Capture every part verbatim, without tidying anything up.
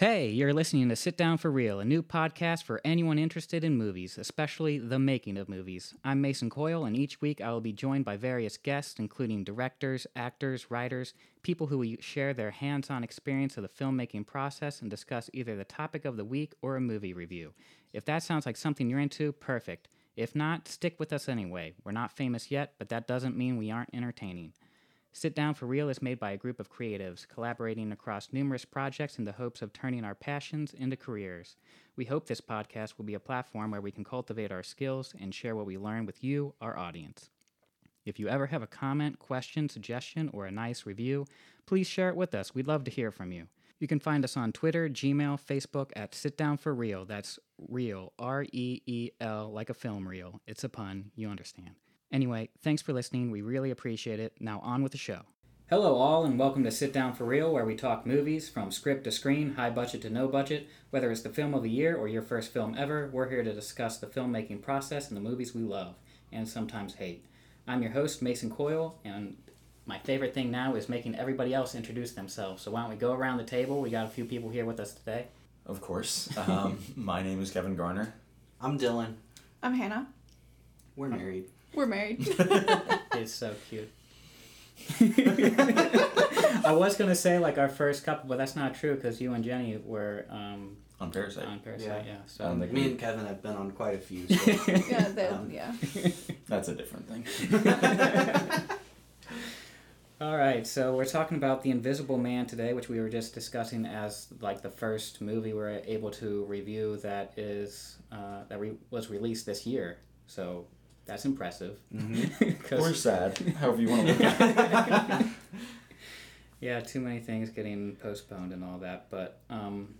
Hey, you're listening to Sit Down for Real, a new podcast for anyone interested in movies, especially the making of movies. I'm Mason Coyle, and each week I will be joined by various guests, including directors, actors, writers, people who will share their hands-on experience of the filmmaking process and discuss either the topic of the week or a movie review. If that sounds like something you're into, perfect. If not, stick with us anyway. We're not famous yet, but that doesn't mean we aren't entertaining. Sit Down for Real is made by a group of creatives, collaborating across numerous projects in the hopes of turning our passions into careers. We hope this podcast will be a platform where we can cultivate our skills and share what we learn with you, our audience. If you ever have a comment, question, suggestion, or a nice review, please share it with us. We'd love to hear from you. You can find us on Twitter, Gmail, Facebook at Sit Down for Real. That's real, R E E L, like a film reel. It's a pun. You understand. Anyway, thanks for listening. We really appreciate it. Now on with the show. Hello all, and welcome to Sit Down for Real, where we talk movies from script to screen, high budget to no budget. Whether it's the film of the year or your first film ever, we're here to discuss the filmmaking process and the movies we love and sometimes hate. I'm your host, Mason Coyle, and my favorite thing now is making everybody else introduce themselves. So why don't we go around the table? We got a few people here with us today. Of course. Um, my name is Kevin Garner. I'm Dylan. I'm Hannah. We're married. We're married. It's so cute. I was going to say like our first couple, but that's not true because you and Jenny were... Um, on Parasite. On Parasite, yeah. yeah. So um, like me and Kevin have been on quite a few. So, yeah, that, um, yeah. That's a different thing. All right, so we're talking about The Invisible Man today, which we were just discussing as like the first movie we were able to review that is uh, that re- was released this year. So... that's impressive. Mm-hmm. Or sad, however you want to look at it. Yeah, too many things getting postponed and all that. But um,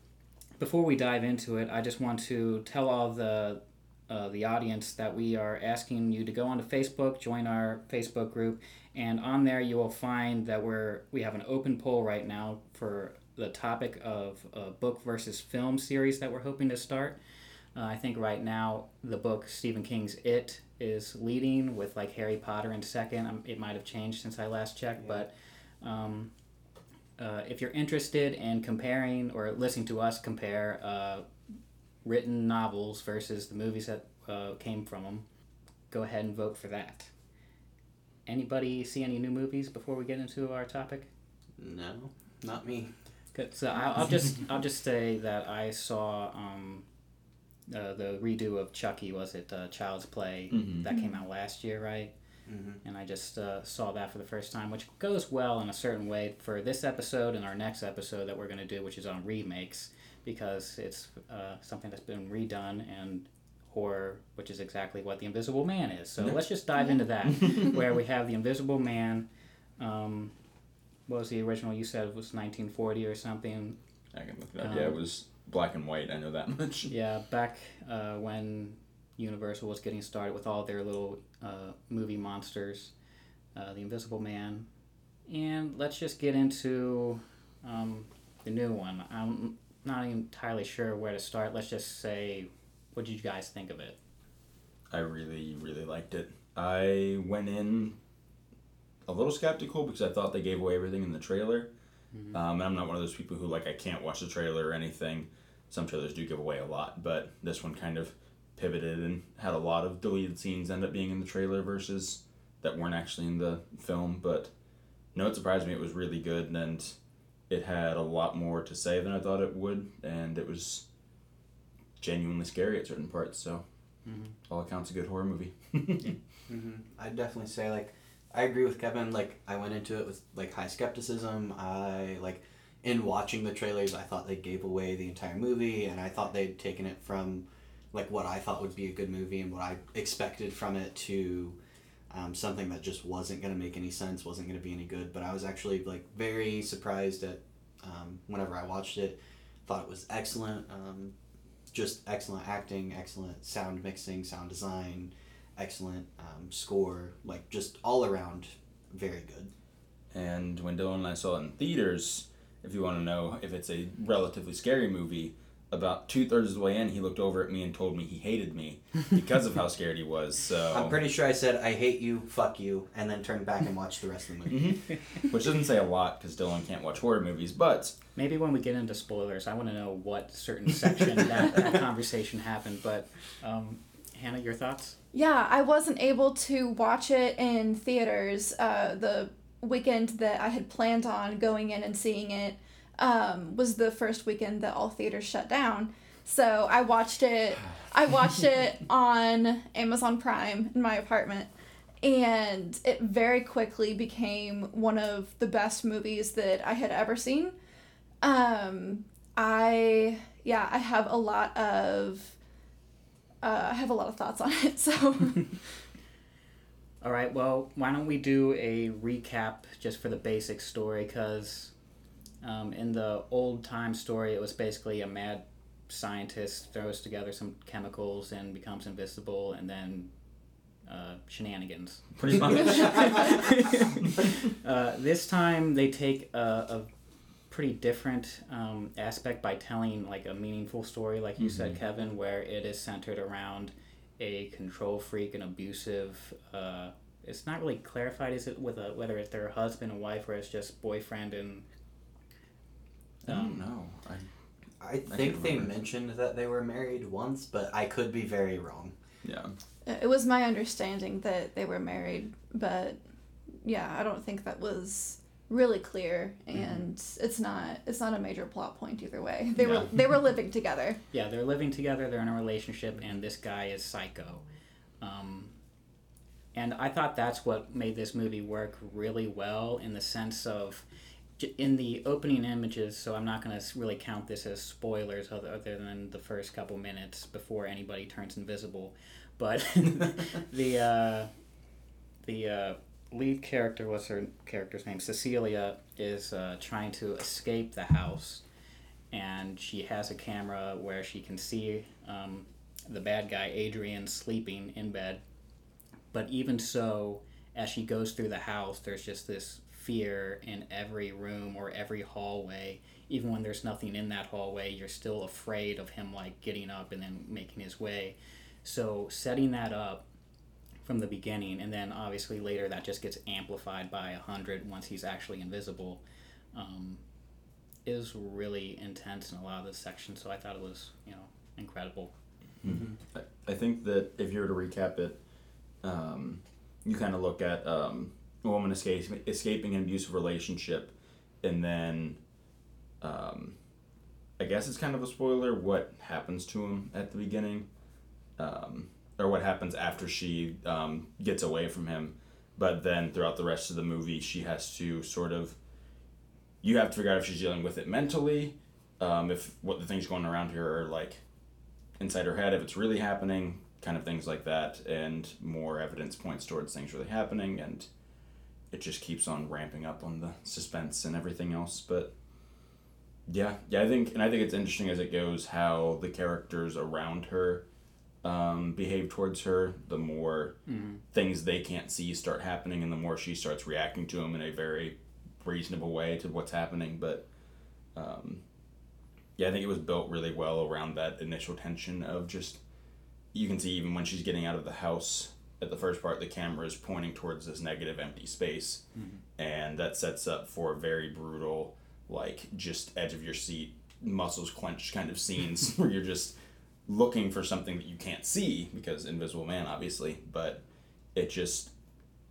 before we dive into it, I just want to tell all the uh, the audience that we are asking you to go onto Facebook, join our Facebook group, and on there you will find that we're we have an open poll right now for the topic of a book versus film series that we're hoping to start. Uh, I think right now the book Stephen King's It is leading with like Harry Potter in second. Um, it might have changed since I last checked, yeah. but um, uh, if you're interested in comparing or listening to us compare uh, written novels versus the movies that uh, came from them, go ahead and vote for that. Anybody see any new movies before we get into our topic? No, not me. Good. So I'll, I'll just I'll just say that I saw. Um, Uh, the redo of Chucky, was it uh, Child's Play, mm-hmm. that came out last year, right? Mm-hmm. And I just uh, saw that for the first time, which goes well in a certain way for this episode and our next episode that we're going to do, which is on remakes, because it's uh, something that's been redone, and horror, which is exactly what The Invisible Man is. So let's just dive into that, where we have The Invisible Man. Um, what was the original? You said it was nineteen forty or something. I can look that up. Um, yeah, it was... black and white, I know that much. Yeah, back uh, when Universal was getting started with all their little uh, movie monsters, uh, The Invisible Man. And let's just get into um, the new one. I'm not entirely sure where to start. Let's just say, what did you guys think of it? I really, really liked it. I went in a little skeptical because I thought they gave away everything in the trailer. Mm-hmm. Um, and I'm not one of those people who, like, I can't watch the trailer or anything. Some trailers do give away a lot, but this one kind of pivoted and had a lot of deleted scenes end up being in the trailer versus that weren't actually in the film. But no, it surprised me. It was really good, and it had a lot more to say than I thought it would, and it was genuinely scary at certain parts. So mm-hmm. all accounts, a good horror movie. mm-hmm. I'd definitely say, like, I agree with Kevin. Like, I went into it with, like, high skepticism. I, like, in watching the trailers, I thought they gave away the entire movie, and I thought they'd taken it from, like, what I thought would be a good movie and what I expected from it to um, something that just wasn't going to make any sense, wasn't going to be any good. But I was actually, like, very surprised at um, whenever I watched it. Thought it was excellent. Um, just excellent acting, excellent sound mixing, sound design, excellent um, score, like, just all around very good. And when Dylan and I saw it in theaters, if you want to know if it's a relatively scary movie, about two-thirds of the way in, he looked over at me and told me he hated me because of how scared he was. So I'm pretty sure I said, I hate you, fuck you, and then turned back and watched the rest of the movie. Mm-hmm. Which doesn't say a lot, because Dylan can't watch horror movies, but... Maybe when we get into spoilers, I want to know what certain section that, that conversation happened, but um, Hannah, your thoughts? Yeah, I wasn't able to watch it in theaters uh, the weekend that I had planned on going in and seeing it. Um, was the first weekend that all theaters shut down. So I watched it I watched it on Amazon Prime in my apartment, and it very quickly became one of the best movies that I had ever seen. Um, I yeah, I have a lot of uh, I have a lot of thoughts on it, so all right, well, why don't we do a recap just for the basic story, because Um, in the old-time story, it was basically a mad scientist throws together some chemicals and becomes invisible, and then uh, shenanigans. Pretty much. uh, this time, they take a, a pretty different um, aspect by telling like a meaningful story, like you mm-hmm. said, Kevin, where it is centered around a control freak and abusive... Uh, it's not really clarified, is it, with a, whether it's their husband and wife, or it's just boyfriend and... I don't know. I, I think I they mentioned that they were married once, but I could be very wrong. Yeah. It was my understanding that they were married, but yeah, I don't think that was really clear, and mm-hmm. it's not it's not a major plot point either way. They no. were they were living together. Yeah, they're living together, they're in a relationship, and this guy is psycho. Um, and I thought that's what made this movie work really well, in the sense of in the opening images, so I'm not going to really count this as spoilers other than the first couple minutes before anybody turns invisible, but the uh, the uh, lead character, what's her character's name, Cecilia, is uh, trying to escape the house, and she has a camera where she can see um, the bad guy, Adrian, sleeping in bed, but even so, as she goes through the house, there's just this fear in every room or every hallway. Even when there's nothing in that hallway, you're still afraid of him like getting up and then making his way. So setting that up from the beginning, and then obviously later that just gets amplified by a hundred once he's actually invisible, um, is really intense in a lot of this section. So I thought it was, you know, incredible. Mm-hmm. I think that if you were to recap it, um, you kind of look at um, a woman escaping, escaping an abusive relationship, and then um, I guess it's kind of a spoiler what happens to him at the beginning, um, or what happens after she um, gets away from him. But then throughout the rest of the movie, she has to sort of, you have to figure out if she's dealing with it mentally, um, if what the things going around here are like inside her head, if it's really happening, kind of things like that, and more evidence points towards things really happening, and it just keeps on ramping up on the suspense and everything else. But yeah, yeah, I think, and I think it's interesting as it goes how the characters around her um, behave towards her. The more mm-hmm. things they can't see start happening, and the more she starts reacting to them in a very reasonable way to what's happening. But um, yeah, I think it was built really well around that initial tension of just, you can see even when she's getting out of the house, at the first part, the camera is pointing towards this negative empty space, mm-hmm. and that sets up for a very brutal, like, just edge of your seat, muscles clenched kind of scenes where you're just looking for something that you can't see, because Invisible Man, obviously, but it just,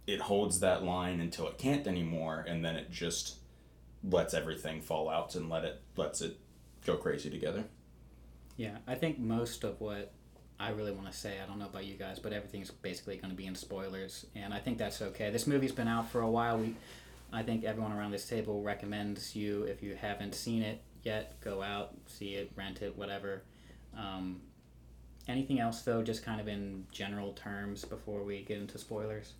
it holds that line until it can't anymore, and then it just lets everything fall out and let it lets it go crazy together. Yeah, I think most of what I really want to say, I don't know about you guys, but everything's basically going to be in spoilers, and I think that's okay. This movie's been out for a while. We, I think everyone around this table recommends you, if you haven't seen it yet, go out, see it, rent it, whatever. Um, anything else, though, just kind of in general terms before we get into spoilers?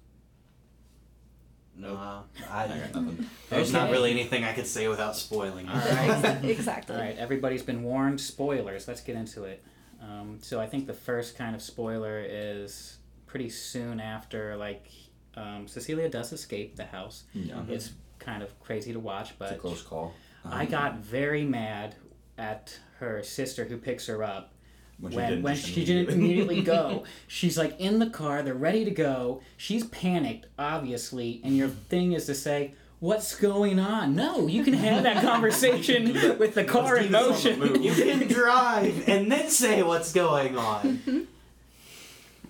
No, uh, I, I got nothing. There's okay. not really anything I could say without spoiling. All right. Exactly. All right, everybody's been warned. Spoilers. Let's get into it. Um, so I think the first kind of spoiler is pretty soon after, like, um, Cecilia does escape the house. Yeah. It's kind of crazy to watch, but... It's a close call. Um, I got very mad at her sister who picks her up. When she when, didn't, when she didn't immediately go, she's like in the car, they're ready to go, she's panicked, obviously, and your thing is to say, what's going on? No, you can have that conversation with the car in motion. The you can drive and then say what's going on.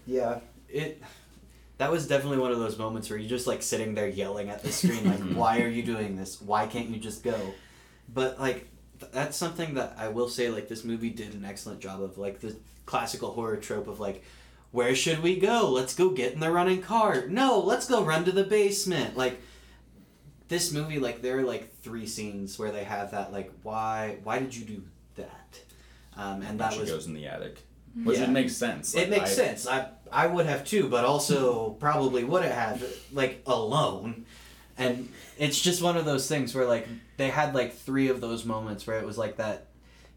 Yeah, it... That was definitely one of those moments where you're just, like, sitting there yelling at the screen, like, why are you doing this? Why can't you just go? But, like, th- that's something that I will say, like, this movie did an excellent job of, like, the classical horror trope of, like, where should we go? Let's go get in the running car. No, let's go run to the basement. Like, this movie, like, there are, like, three scenes where they have that, like, why why did you do that? Um, and that she was... She goes in the attic. Which yeah. it makes sense. Like, it makes I, sense. I I would have too, but also probably would have had, like, alone. And it's just one of those things where, like, they had, like, three of those moments where it was like that,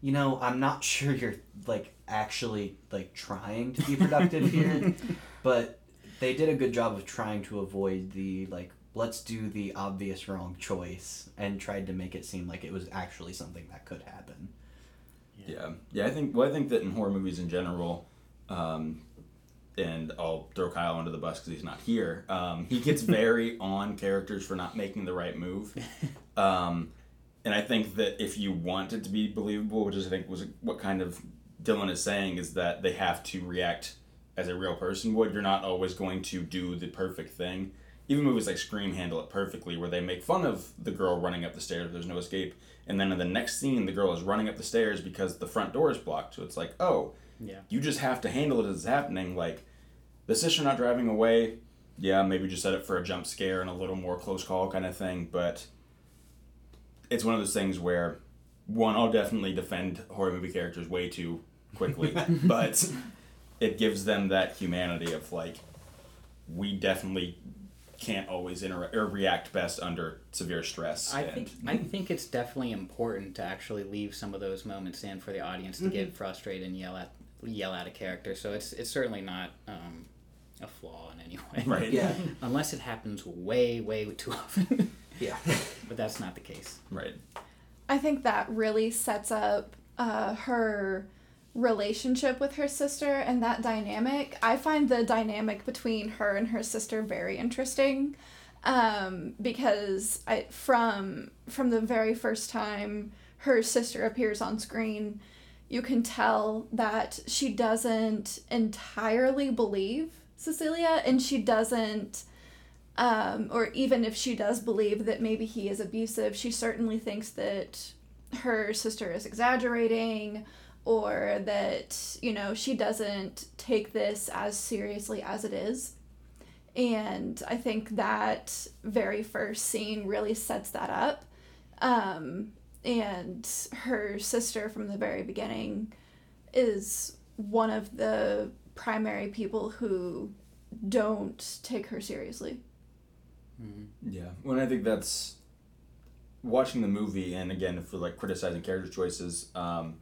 you know, I'm not sure you're, like, actually, like, trying to be productive here, but they did a good job of trying to avoid the, like, let's do the obvious wrong choice and tried to make it seem like it was actually something that could happen. Yeah, yeah. I think. Well, I think that in horror movies in general, um, and I'll throw Kyle under the bus because he's not here. Um, he gets very on characters for not making the right move, um, and I think that if you want it to be believable, which is I think was what kind of Dylan is saying, is that they have to react as a real person would. You're not always going to do the perfect thing. Even movies like Scream handle it perfectly, where they make fun of the girl running up the stairs. There's no escape. And then in the next scene, the girl is running up the stairs because the front door is blocked. So it's like, oh, yeah. You just have to handle it as it's happening. Like, the sister not driving away, yeah, maybe just set it for a jump scare and a little more close call kind of thing. But it's one of those things where, one, I'll definitely defend horror movie characters way too quickly. But it gives them that humanity of, like, we definitely... can't always inter- or react best under severe stress. I and... think I think it's definitely important to actually leave some of those moments in for the audience to mm-hmm. get frustrated and yell at yell at a character. So it's it's certainly not um, a flaw in any way. Right. Yeah. Unless it happens way way too often. Yeah. But that's not the case. Right. I think that really sets up uh, her relationship with her sister and that dynamic. I find the dynamic between her and her sister very interesting, um, because I, from from the very first time her sister appears on screen, you can tell that she doesn't entirely believe Cecilia, and she doesn't, um, or even if she does believe that maybe he is abusive, she certainly thinks that her sister is exaggerating, or that, you know, she doesn't take this as seriously as it is. And I think that very first scene really sets that up. Um, and her sister from the very beginning is one of the primary people who don't take her seriously. Mm-hmm. Yeah, well, I think that's... Watching the movie, and again, if we're, like, criticizing character choices... Um,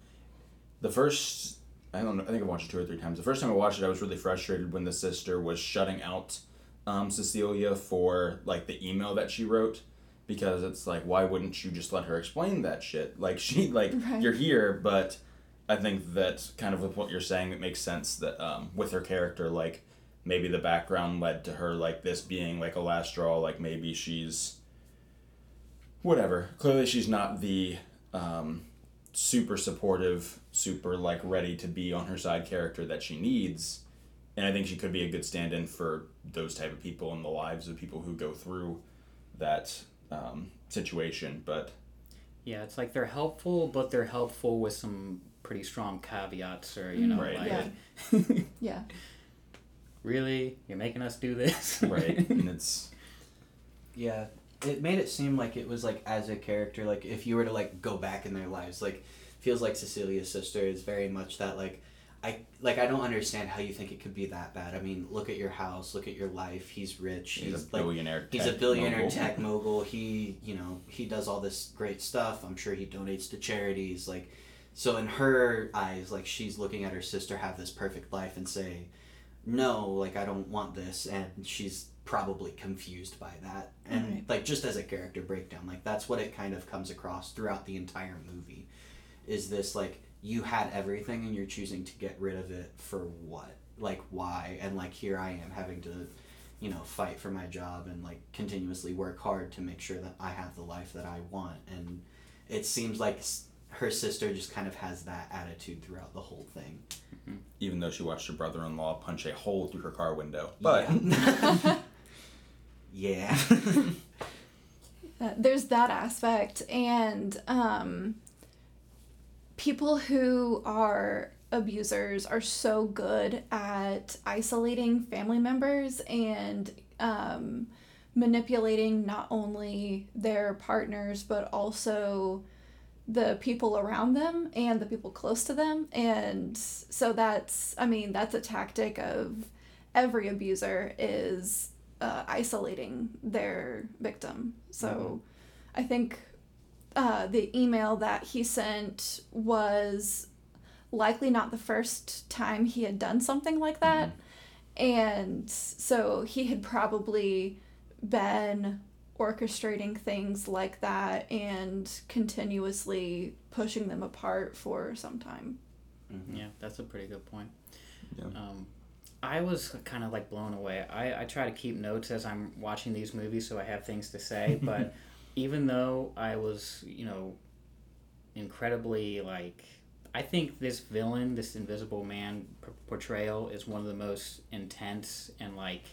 The first, I don't know, I think I watched it two or three times. The first time I watched it, I was really frustrated when the sister was shutting out um, Cecilia for, like, the email that she wrote. Because it's like, why wouldn't you just let her explain that shit? Like, she, like, right. You're here, but I think that's kind of with what you're saying, it makes sense that um, with her character, like, maybe the background led to her, like, this being, like, a last straw. Like, maybe she's, whatever. Clearly she's not the... Um, super supportive, super, like, ready to be on her side character that she needs. And I think she could be a good stand-in for those type of people in the lives of people who go through that um, situation. But yeah, it's like they're helpful, but they're helpful with some pretty strong caveats, or, you know, right. like... Yeah. Yeah. Really? You're making us do this? Right. And it's... Yeah. It made it seem like it was, like, as a character, like, if you were to, like, go back in their lives, like, feels like Cecilia's sister is very much that, like, I, like, I don't understand how you think it could be that bad. I mean, look at your house, look at your life, he's rich, he's, he's a billionaire, like, tech he's a billionaire mogul. tech mogul, he, you know, he does all this great stuff, I'm sure he donates to charities, like, so in her eyes, like, she's looking at her sister have this perfect life and say, no, like, I don't want this, and she's probably confused by that, and right. like, just as a character breakdown, like, that's what it kind of comes across throughout the entire movie, is this, like, you had everything and you're choosing to get rid of it for what? Like, why? And, like, here I am having to, you know, fight for my job and, like, continuously work hard to make sure that I have the life that I want. And it seems like her sister just kind of has that attitude throughout the whole thing. Mm-hmm. Even though she watched her brother-in-law punch a hole through her car window. But... Yeah. yeah. There's that aspect. And um, people who are... abusers are so good at isolating family members and um, manipulating not only their partners but also the people around them and the people close to them. And so that's, I mean, that's a tactic of every abuser is uh, isolating their victim. So mm-hmm. I think uh, the email that he sent was likely not the first time he had done something like that. Mm-hmm. And so he had probably been orchestrating things like that and continuously pushing them apart for some time. Mm-hmm. Yeah, that's a pretty good point. Yeah. Um, I was kind of like blown away. I, I try to keep notes as I'm watching these movies so I have things to say, but even though I was, you know, incredibly like... I think this villain, this Invisible Man p- portrayal is one of the most intense and, like,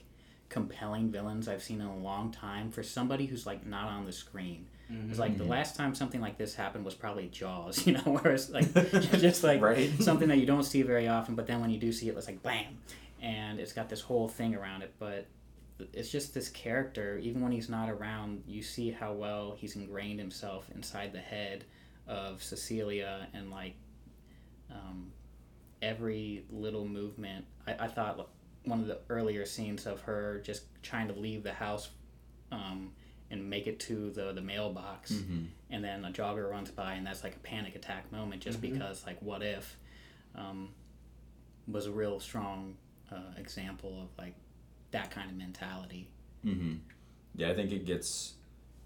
compelling villains I've seen in a long time for somebody who's, like, not on the screen. Mm-hmm. It's like, the last time something like this happened was probably Jaws, you know, where it's, like, just, like, right? Something that you don't see very often, but then when you do see it, it's like, bam! And it's got this whole thing around it, but it's just this character, even when he's not around, you see how well he's ingrained himself inside the head of Cecilia and, like, Um, every little movement. I, I thought one of the earlier scenes of her just trying to leave the house um, and make it to the, the mailbox, mm-hmm. and then a jogger runs by, and that's like a panic attack moment just mm-hmm. because, like, what if um, was a real strong uh, example of, like, that kind of mentality. Mm-hmm. Yeah, I think it gets...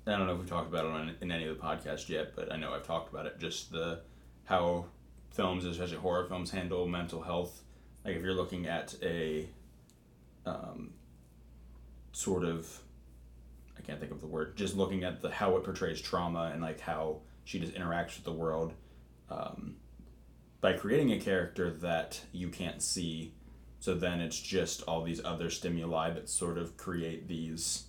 I don't know if we've talked about it on, in any of the podcasts yet, but I know I've talked about it, just the how... films, especially horror films, handle mental health. Like, if you're looking at a um, sort of, I can't think of the word, just looking at the how it portrays trauma and, like, how she just interacts with the world, um, by creating a character that you can't see, so then it's just all these other stimuli that sort of create these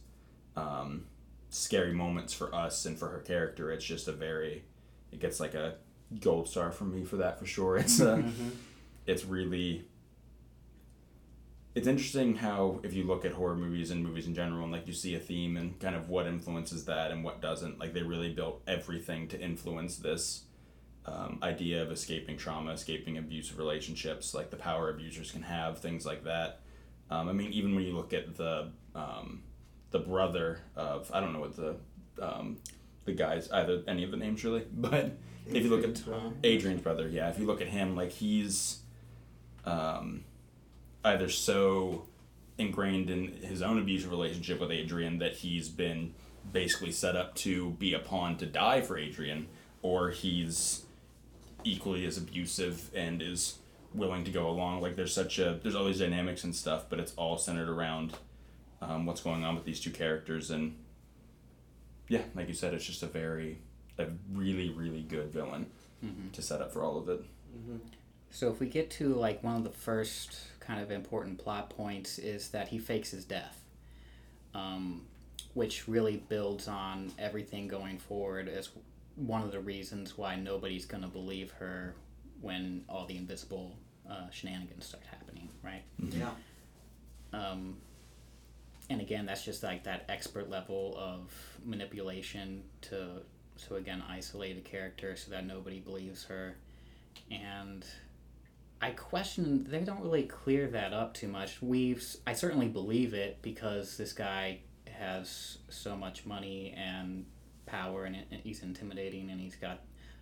um, scary moments for us and for her character. It's just a very, it gets like a gold star from me for that, for sure. It's uh, mm-hmm. it's really, it's interesting how, if you look at horror movies and movies in general, and, like, you see a theme and kind of what influences that and what doesn't, like, they really built everything to influence this um, idea of escaping trauma, escaping abusive relationships, like the power abusers can have, things like that. Um, I mean, even when you look at the um, the brother of, I don't know what the um, the guys, either any of the names really, but if you look at Adrian's brother, yeah, if you look at him, like, he's um, either so ingrained in his own abusive relationship with Adrian that he's been basically set up to be a pawn to die for Adrian, or he's equally as abusive and is willing to go along. Like, there's such a, there's all these dynamics and stuff, but it's all centered around um, what's going on with these two characters. And yeah, like you said, it's just a very... a really, really good villain mm-hmm. to set up for all of it. Mm-hmm. So if we get to, like, one of the first kind of important plot points is that he fakes his death, um, which really builds on everything going forward as one of the reasons why nobody's going to believe her when all the invisible uh, shenanigans start happening, right? Yeah. Um, and again, that's just, like, that expert level of manipulation to... So again, isolate a character so that nobody believes her. And I question, they don't really clear that up too much. We've, I certainly believe it because this guy has so much money and power and he's intimidating and he's got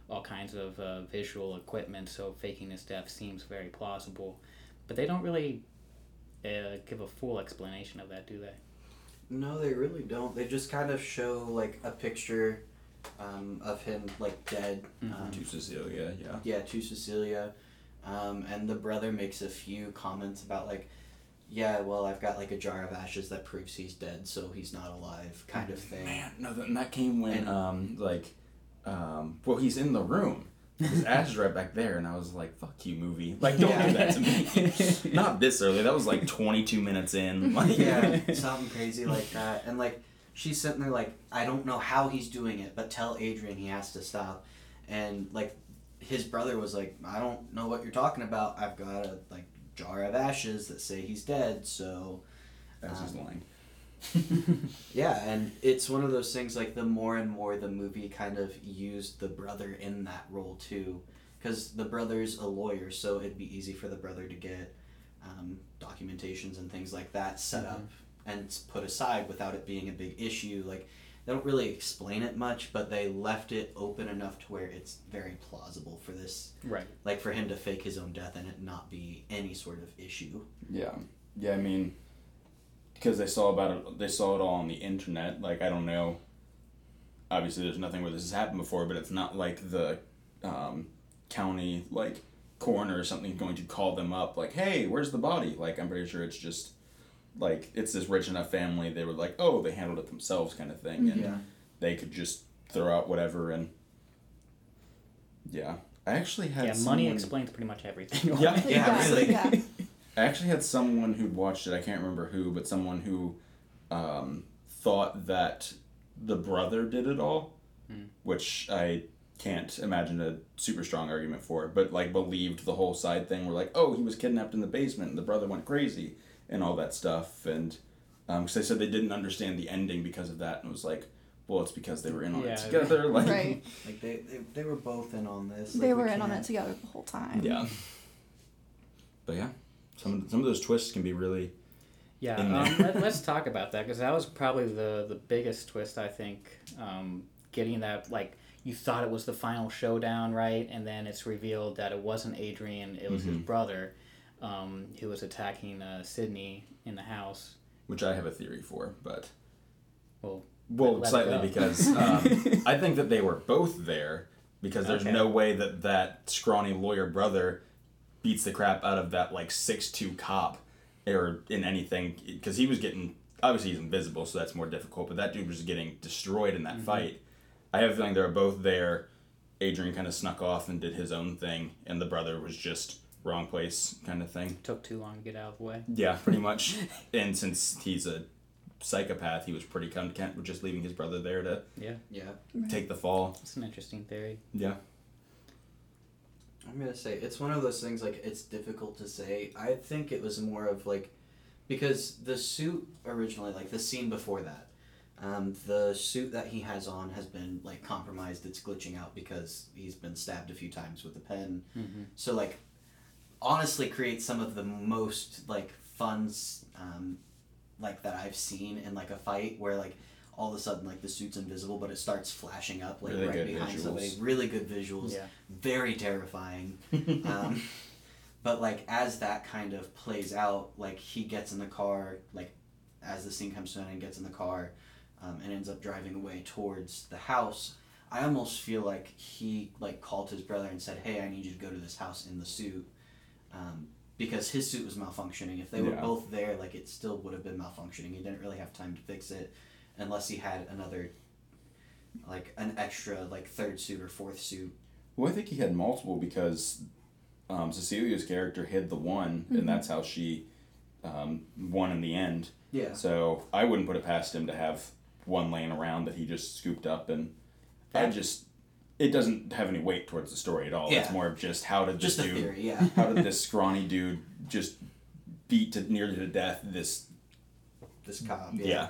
all kinds of uh, visual equipment, so faking his death seems very plausible. But they don't really uh, give a full explanation of that, do they? No, they really don't. They just kind of show, like, a picture... um, of him, like, dead. Mm-hmm. Um, to Cecilia, yeah. Yeah, to Cecilia. Um, and the brother makes a few comments about, like, yeah, well, I've got, like, a jar of ashes that proves he's dead, so he's not alive, kind of thing. Man, no, that, that came when, and, um, like, um, well, he's in the room. His ashes right back there, and I was like, fuck you, movie. Like, don't yeah. do that to me. Not this early. That was, like, twenty-two minutes in. Like, yeah, something crazy like that. And, like, she's sitting there like, I don't know how he's doing it, but tell Adrian he has to stop. And, like, his brother was like, I don't know what you're talking about. I've got a, like, jar of ashes that say he's dead, so... That was um, his line. Yeah, and it's one of those things, like, the more and more the movie kind of used the brother in that role, too. Because the brother's a lawyer, so it'd be easy for the brother to get um, documentations and things like that set mm-hmm. up and put aside without it being a big issue. Like, they don't really explain it much, but they left it open enough to where it's very plausible for this. Right. Like, for him to fake his own death and it not be any sort of issue. Yeah. Yeah, I mean, because they saw about it, they saw it all on the internet. Like, I don't know. Obviously, there's nothing where this has happened before, but it's not like the um, county, like, coroner or something going to call them up, like, hey, where's the body? Like, I'm pretty sure it's just... like, it's this rich enough family, they were like, oh, they handled it themselves kind of thing, and yeah. they could just throw out whatever, and yeah. I actually had Yeah, someone... money explains pretty much everything. Yeah, yeah, yeah, really. Yeah. I actually had someone who'd watched it, I can't remember who, but someone who um, thought that the brother did it all, mm. which I can't imagine a super strong argument for, but, like, believed the whole side thing, were like, oh, he was kidnapped in the basement, and the brother went crazy, and all that stuff, and um, because they said they didn't understand the ending because of that, and it was like, well, it's because they were in on yeah, it together. Like, right. like they, they they were both in on this. They like, were we in can't... on it together the whole time. Yeah. But yeah, some some of those twists can be really. Yeah, um, let, let's talk about that because that was probably the the biggest twist I think. Um, getting that like you thought it was the final showdown, right, and then it's revealed that it wasn't Adrian; it was mm-hmm. his brother. Um, who was attacking uh, Sydney in the house. Which I have a theory for, but... Well, well slightly because um, I think that they were both there because there's okay. no way that that scrawny lawyer brother beats the crap out of that, like, six foot two cop or in anything. Because he was getting... Obviously, he's invisible, so that's more difficult, but that dude was getting destroyed in that mm-hmm. fight. I have a feeling they were both there. Adrian kind of snuck off and did his own thing, and the brother was just... wrong place kind of thing. Took too long to get out of the way. Yeah, pretty much. And since he's a psychopath, he was pretty content with just leaving his brother there to yeah. Yeah. take the fall. It's an interesting theory. Yeah. I'm going to say, it's one of those things, like, it's difficult to say. I think it was more of, like, because the suit originally, like, the scene before that, um, the suit that he has on has been, like, compromised. It's glitching out because he's been stabbed a few times with a pen. Mm-hmm. So, like, honestly creates some of the most, like, fun, um, like, that I've seen in, like, a fight where, like, all of a sudden, like, the suit's invisible, but it starts flashing up, like, really right behind visuals. Somebody. Really good visuals. Yeah. Very terrifying. um, but, like, as that kind of plays out, like, he gets in the car, like, as the scene comes to an end, gets in the car, um, and ends up driving away towards the house. I almost feel like he, like, called his brother and said, hey, I need you to go to this house in the suit. Um, because his suit was malfunctioning. If they were yeah. both there, like, it still would have been malfunctioning. He didn't really have time to fix it unless he had another, like, an extra, like, third suit or fourth suit. Well, I think he had multiple because um, Cecilia's character hid the one, mm-hmm. and that's how she um, won in the end. Yeah. So I wouldn't put it past him to have one laying around that he just scooped up, and that I just... It doesn't have any weight towards the story at all. Yeah. It's more of just how did this just dude, theory, yeah. how did this scrawny dude just beat to nearly to death this, this cop? Yeah. yeah.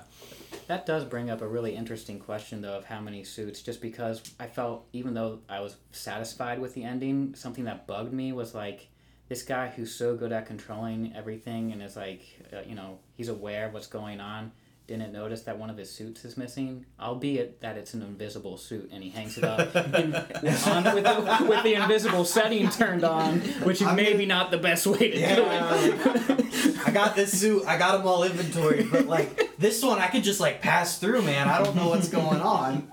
That does bring up a really interesting question though of how many suits. Just because I felt, even though I was satisfied with the ending, something that bugged me was like this guy who's so good at controlling everything and is like, uh, you know, he's aware of what's going on. Didn't notice that one of his suits is missing, albeit that it's an invisible suit, and he hangs it up and on, with, the, with the invisible setting turned on, which is I'm maybe gonna, not the best way to yeah, do it. I got this suit, I got them all inventoried, but like, this one I could just like pass through, man. I don't know what's going on.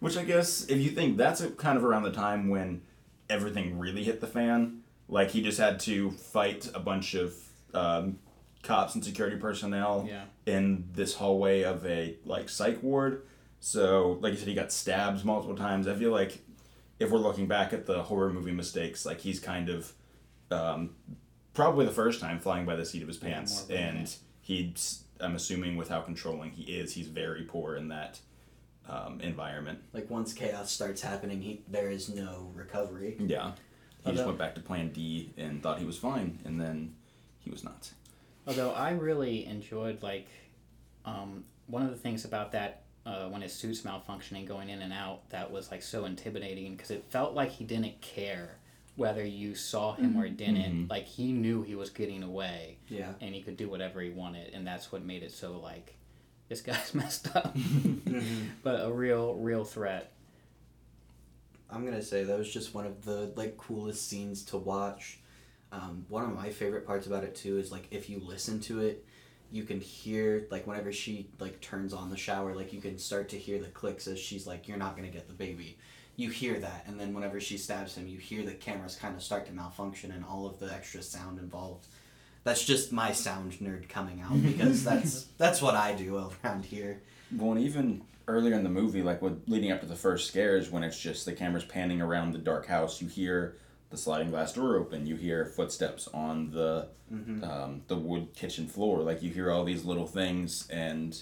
Which I guess, if you think, that's a, kind of around the time when everything really hit the fan. Like, he just had to fight a bunch of um, cops and security personnel yeah. in this hallway of a, like, psych ward. So, like you said, he got stabbed multiple times. I feel like if we're looking back at the horror movie mistakes, like, he's kind of um, probably the first time flying by the seat of his pants. Yeah, and he's, I'm assuming with how controlling he is, he's very poor in that Um, environment. Like, once chaos starts happening, he there is no recovery. Yeah. He Although, just went back to plan D and thought he was fine, and then he was not. Although I really enjoyed, like, um, one of the things about that, uh, when his suit's malfunctioning, going in and out, that was, like, so intimidating, because it felt like he didn't care whether you saw him mm-hmm. or didn't. Mm-hmm. Like, he knew he was getting away. Yeah. And he could do whatever he wanted, and that's what made it so, like, this guy's messed up. mm-hmm. But a real, real threat. I'm going to say that was just one of the, like, coolest scenes to watch. Um, one of my favorite parts about it, too, is, like, if you listen to it, you can hear, like, whenever she, like, turns on the shower, like, you can start to hear the clicks as she's like, you're not going to get the baby. You hear that, and then whenever she stabs him, you hear the cameras kind of start to malfunction and all of the extra sound involved. That's just my sound nerd coming out, because that's that's what I do around here. Well, and even earlier in the movie, like with, leading up to the first scares, when it's just the camera's panning around the dark house, you hear the sliding glass door open, you hear footsteps on the mm-hmm. um, the wood kitchen floor. Like, you hear all these little things, and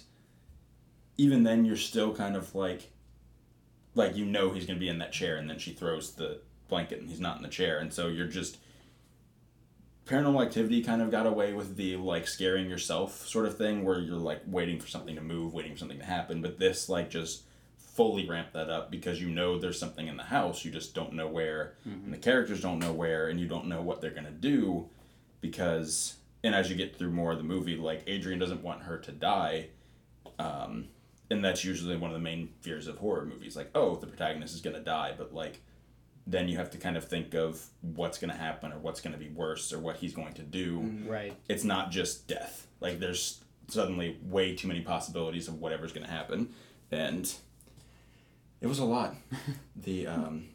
even then you're still kind of like, like you know he's going to be in that chair, and then she throws the blanket and he's not in the chair, and so you're just... Paranormal Activity kind of got away with the, like, scaring yourself sort of thing, where you're, like, waiting for something to move, waiting for something to happen, but this, like, just fully ramped that up, because you know there's something in the house, you just don't know where, mm-hmm. and the characters don't know where, and you don't know what they're going to do, because, and as you get through more of the movie, like, Adrian doesn't want her to die, um, and that's usually one of the main fears of horror movies, like, oh, the protagonist is going to die, but, like, then you have to kind of think of what's going to happen or what's going to be worse or what he's going to do. Right. It's not just death. Like, there's suddenly way too many possibilities of whatever's going to happen. And it was a lot. The, um,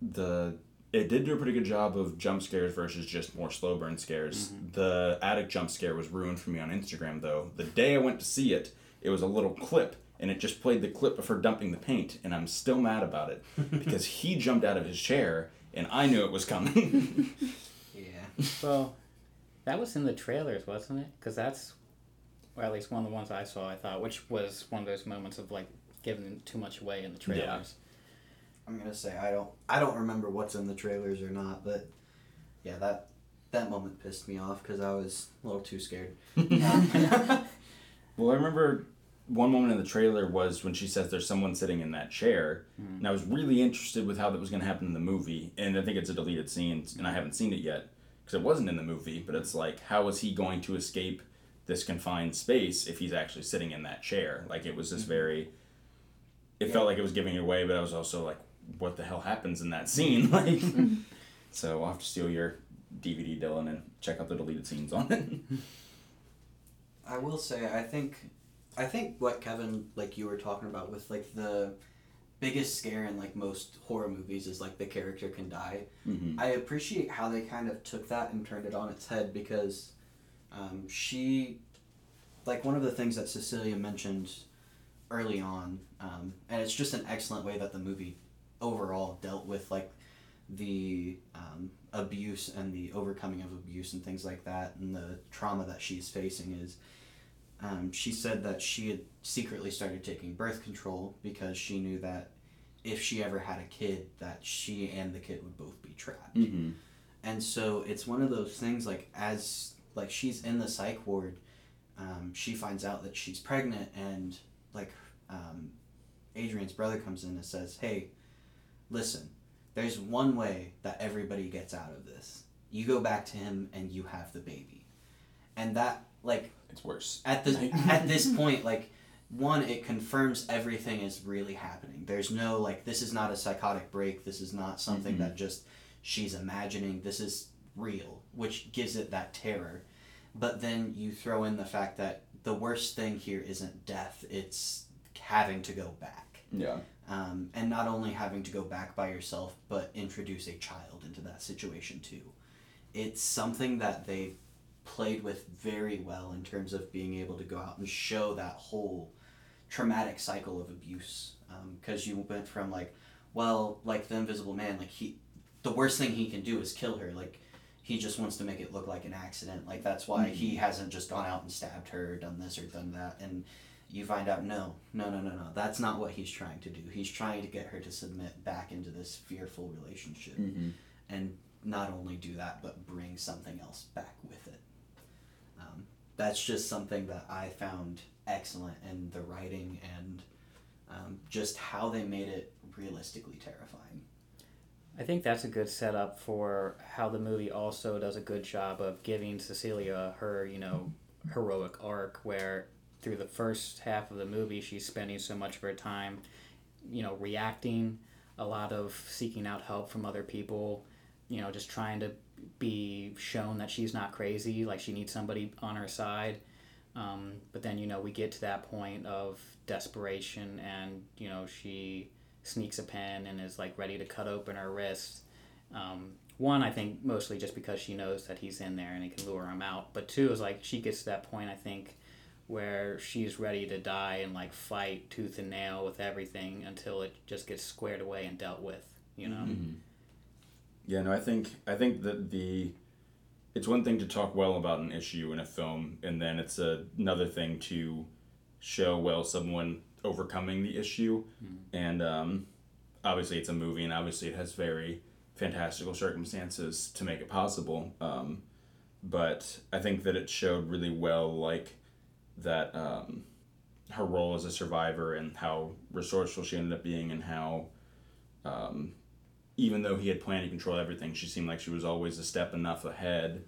the, it did do a pretty good job of jump scares versus just more slow burn scares. Mm-hmm. The attic jump scare was ruined for me on Instagram, though. The day I went to see it, it was a little clip. And it just played the clip of her dumping the paint, and I'm still mad about it, because he jumped out of his chair, and I knew it was coming. Yeah. Well, that was in the trailers, wasn't it? Because that's, or at least one of the ones I saw, I thought, which was one of those moments of, like, giving too much away in the trailers. Yeah. I'm gonna say I don't, I don't remember what's in the trailers or not, but yeah, that that moment pissed me off because I was a little too scared. Well, I remember. One moment in the trailer was when she says there's someone sitting in that chair, mm. and I was really interested with how that was going to happen in the movie, and I think it's a deleted scene, and I haven't seen it yet, because it wasn't in the movie, but it's like, how is he going to escape this confined space if he's actually sitting in that chair? Like, it was this very... It yeah. felt like it was giving it away, but I was also like, what the hell happens in that scene? Like, so I'll have to steal your D V D, Dylan, and check out the deleted scenes on it. I will say, I think... I think what Kevin, like you were talking about with, like, the biggest scare in, like, most horror movies is, like, the character can die. Mm-hmm. I appreciate how they kind of took that and turned it on its head, because um, she, like, one of the things that Cecilia mentioned early on, um, and it's just an excellent way that the movie overall dealt with, like, the um, abuse and the overcoming of abuse and things like that, and the trauma that she's facing is... Um, she said that she had secretly started taking birth control because she knew that if she ever had a kid, that she and the kid would both be trapped. Mm-hmm. And so it's one of those things, like, as, like, she's in the psych ward, um, she finds out that she's pregnant, and, like, um, Adrian's brother comes in and says, hey, listen, there's one way that everybody gets out of this. You go back to him and you have the baby. And that, like... It's worse. At this at this point, like, one, it confirms everything is really happening. There's no, like, this is not a psychotic break. This is not something mm-hmm. that just she's imagining. This is real, which gives it that terror. But then you throw in the fact that the worst thing here isn't death. It's having to go back. Yeah. Um, and not only having to go back by yourself, but introduce a child into that situation too. It's something that they played with very well in terms of being able to go out and show that whole traumatic cycle of abuse. Because um, you went from like, well, like the Invisible Man, like he, the worst thing he can do is kill her. Like he just wants to make it look like an accident. Like that's why mm-hmm. he hasn't just gone out and stabbed her, or done this or done that. And you find out, no, no, no, no, no. That's not what he's trying to do. He's trying to get her to submit back into this fearful relationship. Mm-hmm. And not only do that, but bring something else back with it. Um, that's just something that I found excellent in the writing and um, just how they made it realistically terrifying. I think that's a good setup for how the movie also does a good job of giving Cecilia her, you know, heroic arc where through the first half of the movie, she's spending so much of her time, you know, reacting, a lot of seeking out help from other people, you know, just trying to be shown that she's not crazy, like she needs somebody on her side. Um, but then, you know, we get to that point of desperation and, you know, she sneaks a pen and is like ready to cut open her wrist. Um, one, I think mostly just because she knows that he's in there and it can lure him out. But two is like she gets to that point, I think, where she's ready to die and like fight tooth and nail with everything until it just gets squared away and dealt with, you know? Mm-hmm. Yeah, no, I think I think that the it's one thing to talk well about an issue in a film, and then it's a, another thing to show well someone overcoming the issue. Mm-hmm. And um, obviously it's a movie, and obviously it has very fantastical circumstances to make it possible. Um, but I think that it showed really well, like, that um, her role as a survivor and how resourceful she ended up being and how um, even though he had planned to control everything, she seemed like she was always a step enough ahead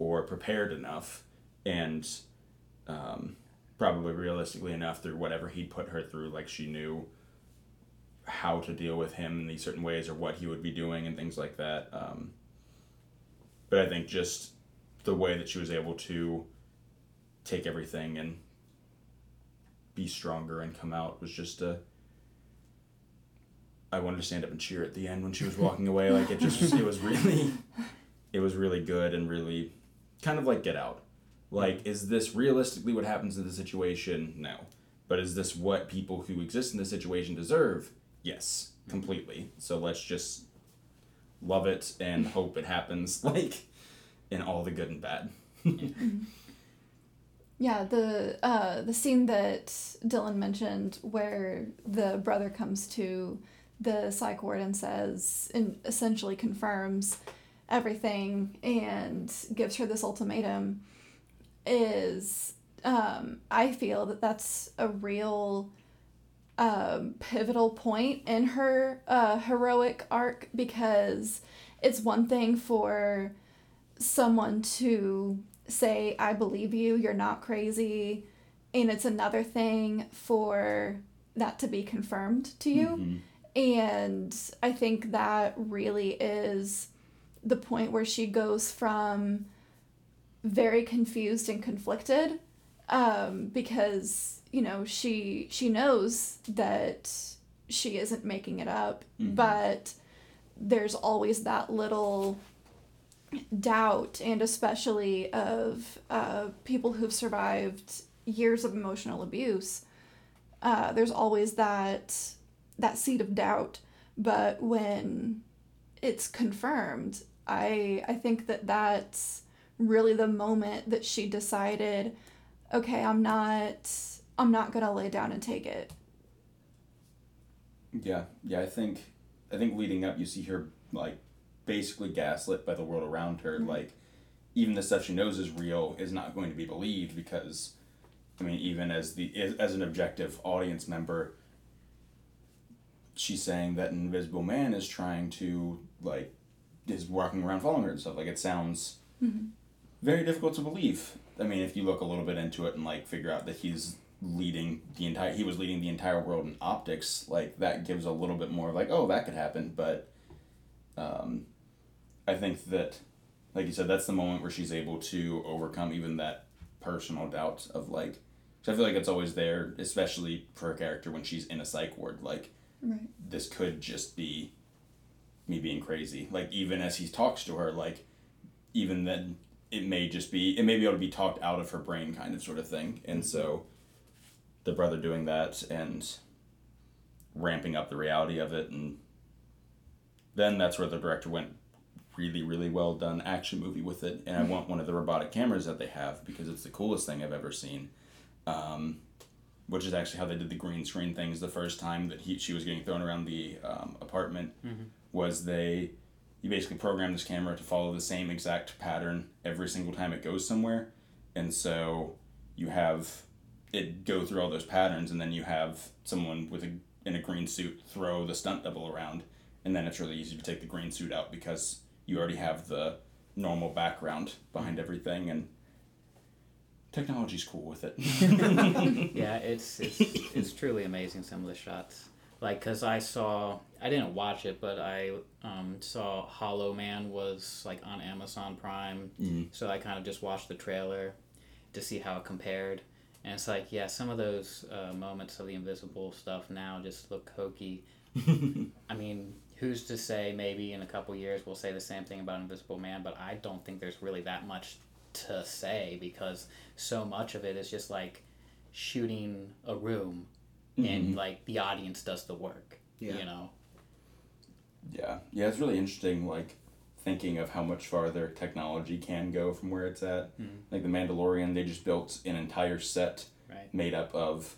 or prepared enough and um, probably realistically enough through whatever he put her through, like she knew how to deal with him in these certain ways or what he would be doing and things like that. Um, but I think just the way that she was able to take everything and be stronger and come out was just a... I wanted to stand up and cheer at the end when she was walking away. Like, it just, it was really, it was really good and really kind of like Get Out. Like, is this realistically what happens in the situation? No. But is this what people who exist in this situation deserve? Yes, completely. So let's just love it and hope it happens, like, in all the good and bad. Yeah, the uh, the scene that Dylan mentioned where the brother comes to the psych ward and says, and essentially confirms everything and gives her this ultimatum is, um, I feel that that's a real um, pivotal point in her uh, heroic arc, because it's one thing for someone to say, I believe you, you're not crazy, and it's another thing for that to be confirmed to you. Mm-hmm. And I think that really is the point where she goes from very confused and conflicted, um, because, you know, she she knows that she isn't making it up, mm-hmm. but there's always that little doubt, and especially of uh, people who've survived years of emotional abuse, uh, there's always that... that seed of doubt. But when it's confirmed, I I think that that's really the moment that she decided, okay, I'm not I'm not gonna lay down and take it. Yeah, yeah. I think I think leading up, you see her like basically gaslit by the world around her. Mm-hmm. Like even the stuff she knows is real is not going to be believed because, I mean, even as the as an objective audience member, she's saying that an invisible man is trying to, like, is walking around following her and stuff. Like, it sounds mm-hmm. very difficult to believe. I mean, if you look a little bit into it and, like, figure out that he's leading the entire, he was leading the entire world in optics, like, that gives a little bit more of, like, oh, that could happen. But um, I think that, like you said, that's the moment where she's able to overcome even that personal doubt of, like, 'Cause I feel like it's always there, especially for her character when she's in a psych ward. Like, right. This could just be me being crazy. Like, even as he talks to her, like, even then, it may just be, it may be able to be talked out of her brain kind of sort of thing. And so the brother doing that and ramping up the reality of it. And then that's where the director went really, really well done action movie with it. And I want one of the robotic cameras that they have because it's the coolest thing I've ever seen. Um, which is actually how they did the green screen things the first time that he she was getting thrown around the um, apartment. Mm-hmm. Was they... You basically program this camera to follow the same exact pattern every single time it goes somewhere. And so you have it go through all those patterns, and then you have someone with a in a green suit throw the stunt double around, and then it's really easy to take the green suit out because you already have the normal background behind everything, and technology's cool with it. Yeah, it's, it's, it's truly amazing, some of the shots. Like, because I saw... I didn't watch it, but I um, saw Hollow Man was, like, on Amazon Prime, mm-hmm. so I kind of just watched the trailer to see how it compared, and it's like, yeah, some of those uh, moments of the invisible stuff now just look hokey. I mean, who's to say maybe in a couple years we'll say the same thing about Invisible Man, but I don't think there's really that much to say, because so much of it is just, like, shooting a room, mm-hmm. and, like, the audience does the work, yeah. you know? Yeah, yeah, it's really interesting, like, thinking of how much farther technology can go from where it's at. Mm-hmm. Like, The Mandalorian, they just built an entire set right. made up of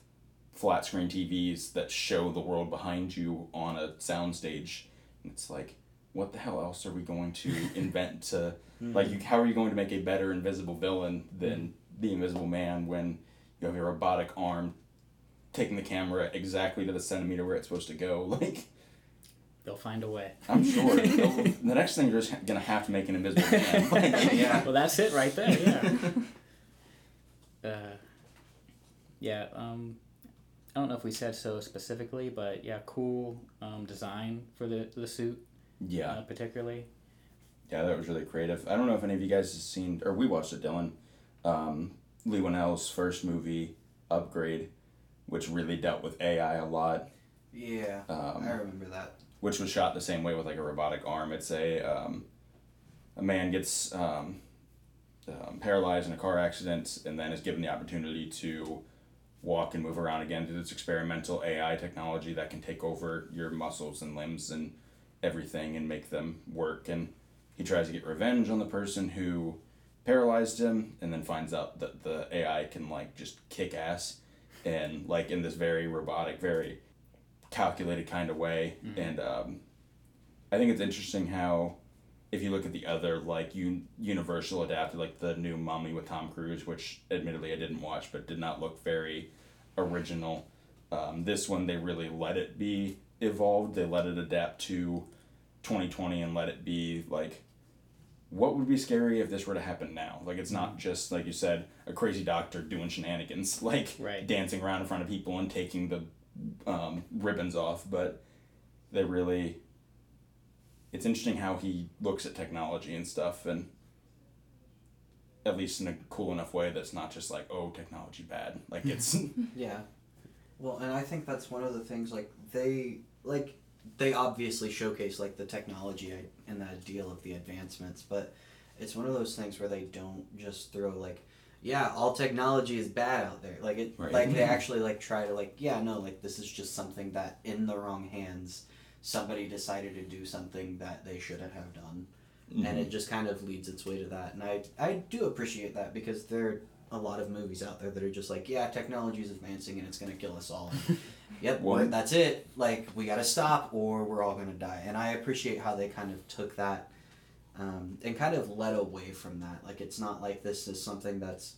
flat-screen T Vs that show the world behind you on a soundstage. And it's like, what the hell else are we going to invent to... Mm-hmm. Like, you, how are you going to make a better invisible villain than mm-hmm. the Invisible Man when you have a robotic arm taking the camera exactly to the centimeter where it's supposed to go? Like... They'll find a way. I'm sure. The next thing, you're just going to have to make an invisible man. Like, yeah. Well, that's it right there, yeah. uh, yeah, um, I don't know if we said so specifically, but yeah, cool um, design for the, the suit. Yeah. Uh, particularly. Yeah, that was really creative. I don't know if any of you guys have seen, or we watched it, Dylan, um, Lee Whannell's first movie, Upgrade, which really dealt with A I a lot. Yeah, um, I remember that. Which was shot the same way with, like, a robotic arm. It's a, um, a man gets um, um, paralyzed in a car accident and then is given the opportunity to walk and move around again through this experimental A I technology that can take over your muscles and limbs and everything and make them work. And he tries to get revenge on the person who paralyzed him and then finds out that the A I can, like, just kick ass. And, like, in this very robotic, very... calculated kind of way, mm-hmm. and um, I think it's interesting how, if you look at the other, like, un- Universal adapted, like, the new Mommy with Tom Cruise, which admittedly I didn't watch, but did not look very original. Um, this one, they really let it be evolved. They let it adapt to twenty twenty and let it be, like, what would be scary if this were to happen now? Like, it's not just, like you said, a crazy doctor doing shenanigans, like, right. dancing around in front of people and taking the Um, ribbons off, but they really, it's interesting how he looks at technology and stuff, and at least in a cool enough way that's not just like, oh, technology bad, like it's yeah. Well, and I think that's one of the things, like, they like they obviously showcase, like, the technology and the ideal of the advancements, but it's one of those things where they don't just throw, like, yeah, all technology is bad out there. Like, it, right. like they actually, like, try to, like, yeah, no, like, this is just something that, in the wrong hands, somebody decided to do something that they shouldn't have done. Mm-hmm. And it just kind of leads its way to that. And I, I do appreciate that, because there are a lot of movies out there that are just like, yeah, technology is advancing and it's going to kill us all. And, yep, we're, that's it. Like, we got to stop or we're all going to die. And I appreciate how they kind of took that Um, and kind of led away from that. Like, it's not like this is something that's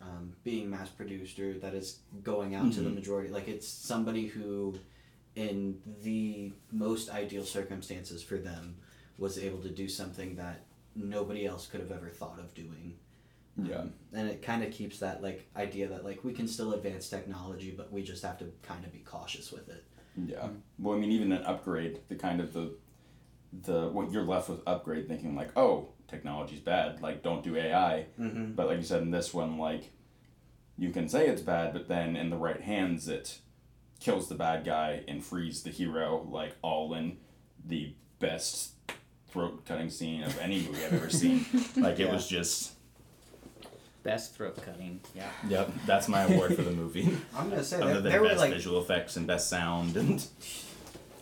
um, being mass-produced or that is going out mm-hmm. to the majority. Like, it's somebody who, in the most ideal circumstances for them, was able to do something that nobody else could have ever thought of doing. Yeah. Um, and it kind of keeps that, like, idea that, like, we can still advance technology, but we just have to kind of be cautious with it. Yeah. Well, I mean, even an Upgrade, the kind of the... the what you're left with Upgrade thinking, like, oh, technology's bad, like, don't do A I. Mm-hmm. But like you said in this one, like, you can say it's bad, but then in the right hands, it kills the bad guy and frees the hero, like all in the best throat-cutting scene of any movie I've ever seen. Like, it yeah. was just... Best throat-cutting, yeah. Yep, that's my award for the movie. I'm going to say... Other there, than there best were like, visual effects and best sound and...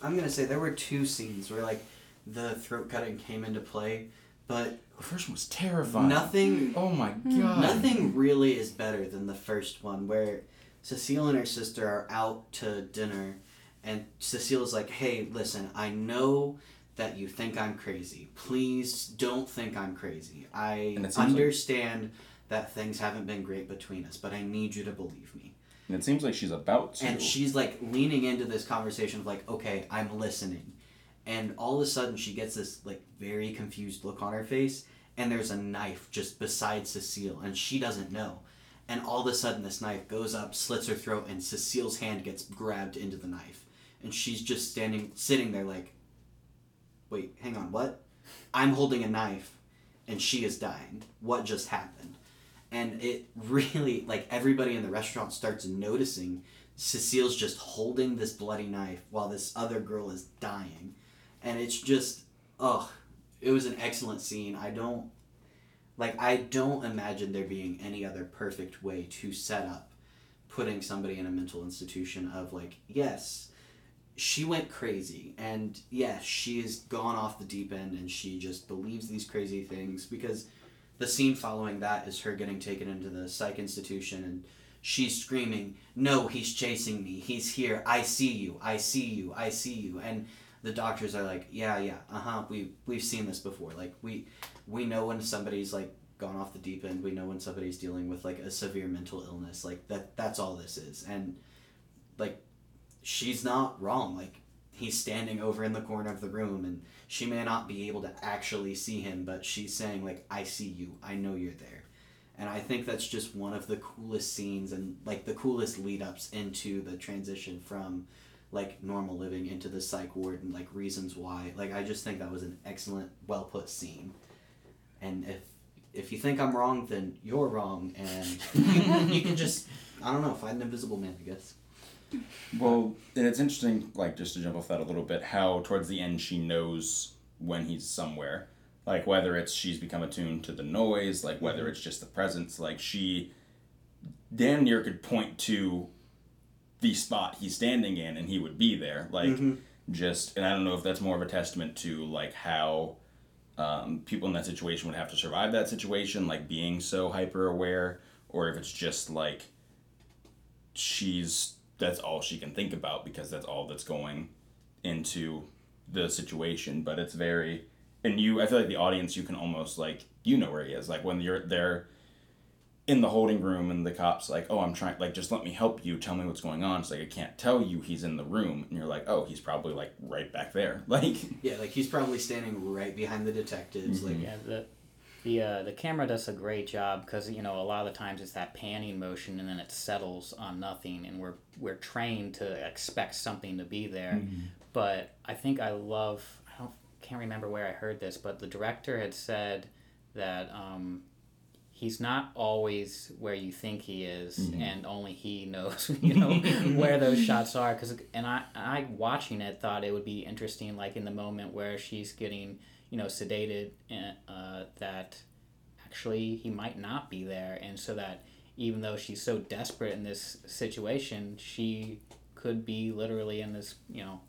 I'm going to say there were two scenes where, like, the throat-cutting came into play, but... The first one was terrifying. Nothing... Oh my god. Nothing really is better than the first one, where Cecile and her sister are out to dinner, and Cecile's like, hey, listen, I know that you think I'm crazy. Please don't think I'm crazy. I understand like... that things haven't been great between us, but I need you to believe me. And it seems like she's about to. And she's, like, leaning into this conversation of, like, okay, I'm listening. And all of a sudden she gets this, like, very confused look on her face, and there's a knife just beside Cecile, and she doesn't know. And all of a sudden this knife goes up, slits her throat, and Cecile's hand gets grabbed into the knife. And she's just standing, sitting there like, wait, hang on, what? I'm holding a knife, and she is dying. What just happened? And it really, like, everybody in the restaurant starts noticing Cecile's just holding this bloody knife while this other girl is dying. And it's just, ugh, it was an excellent scene. I don't, like, I don't imagine there being any other perfect way to set up putting somebody in a mental institution of, like, yes, she went crazy, and yes, she has gone off the deep end, and she just believes these crazy things, because the scene following that is her getting taken into the psych institution, and she's screaming, no, he's chasing me, he's here, I see you, I see you, I see you, and... The doctors are like, yeah, yeah, uh-huh, we, we've seen this before. Like, we we know when somebody's, like, gone off the deep end. We know when somebody's dealing with, like, a severe mental illness. Like, that that's all this is. And, like, she's not wrong. Like, he's standing over in the corner of the room, and she may not be able to actually see him, but she's saying, like, I see you. I know you're there. And I think that's just one of the coolest scenes and, like, the coolest lead-ups into the transition from... like, normal living into the psych ward and, like, reasons why. Like, I just think that was an excellent, well-put scene. And if if you think I'm wrong, then you're wrong, and you can just, I don't know, find an invisible man, I guess. Well, and it's interesting, like, just to jump off that a little bit, how towards the end she knows when he's somewhere. Like, whether it's she's become attuned to the noise, like, whether it's just the presence, like, she damn near could point to the spot he's standing in and he would be there, like, mm-hmm. just, and I don't know if that's more of a testament to, like, how um, people in that situation would have to survive that situation, like, being so hyper aware, or if it's just, like, she's, that's all she can think about because that's all that's going into the situation. But it's very, and you, I feel like the audience, you can almost, like, you know where he is, like, when you're there in the holding room, and the cop's like, oh, I'm trying, like, just let me help you, tell me what's going on. It's like, I can't tell you he's in the room, and you're like, oh, he's probably, like, right back there. Like, yeah, like, he's probably standing right behind the detectives. Mm-hmm. Like, yeah, the the, uh, the camera does a great job, because, you know, a lot of the times it's that panning motion, and then it settles on nothing, and we're, we're trained to expect something to be there. Mm-hmm. But I think I love, I don't, can't remember where I heard this, but the director had said that, um, he's not always where you think he is, mm-hmm. and only he knows, you know, where those shots are. 'Cause, and I, I, watching it, thought it would be interesting, like, in the moment where she's getting, you know, sedated, and, uh, that actually he might not be there. And so that even though she's so desperate in this situation, she could be literally in this, you know,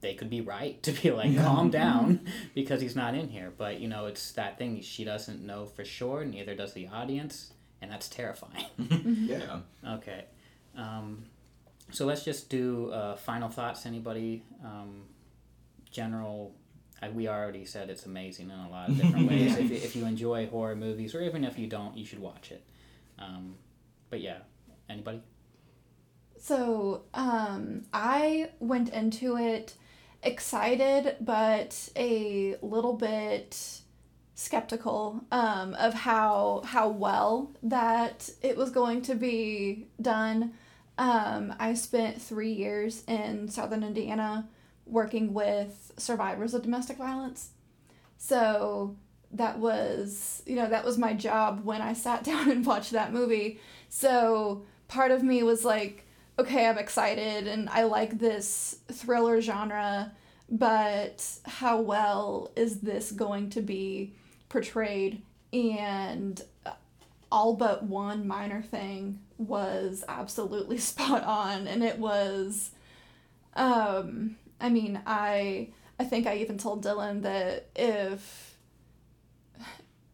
they could be right to be like, yeah. calm down, because he's not in here. But, you know, it's that thing, she doesn't know for sure, neither does the audience, and that's terrifying. Yeah. Okay. Um, so let's just do uh, final thoughts, anybody. Um, general, I, we already said it's amazing in a lot of different ways. Yeah. if, if you enjoy horror movies, or even if you don't, you should watch it. Um, but, yeah, anybody? So um, I went into it excited, but a little bit skeptical um, of how how well that it was going to be done. Um, I spent three years in Southern Indiana working with survivors of domestic violence. So that was, you know, that was my job when I sat down and watched that movie. So part of me was like, okay, I'm excited and I like this thriller genre, but how well is this going to be portrayed? And all but one minor thing was absolutely spot on. And it was, um, I mean, I, I think I even told Dylan that if,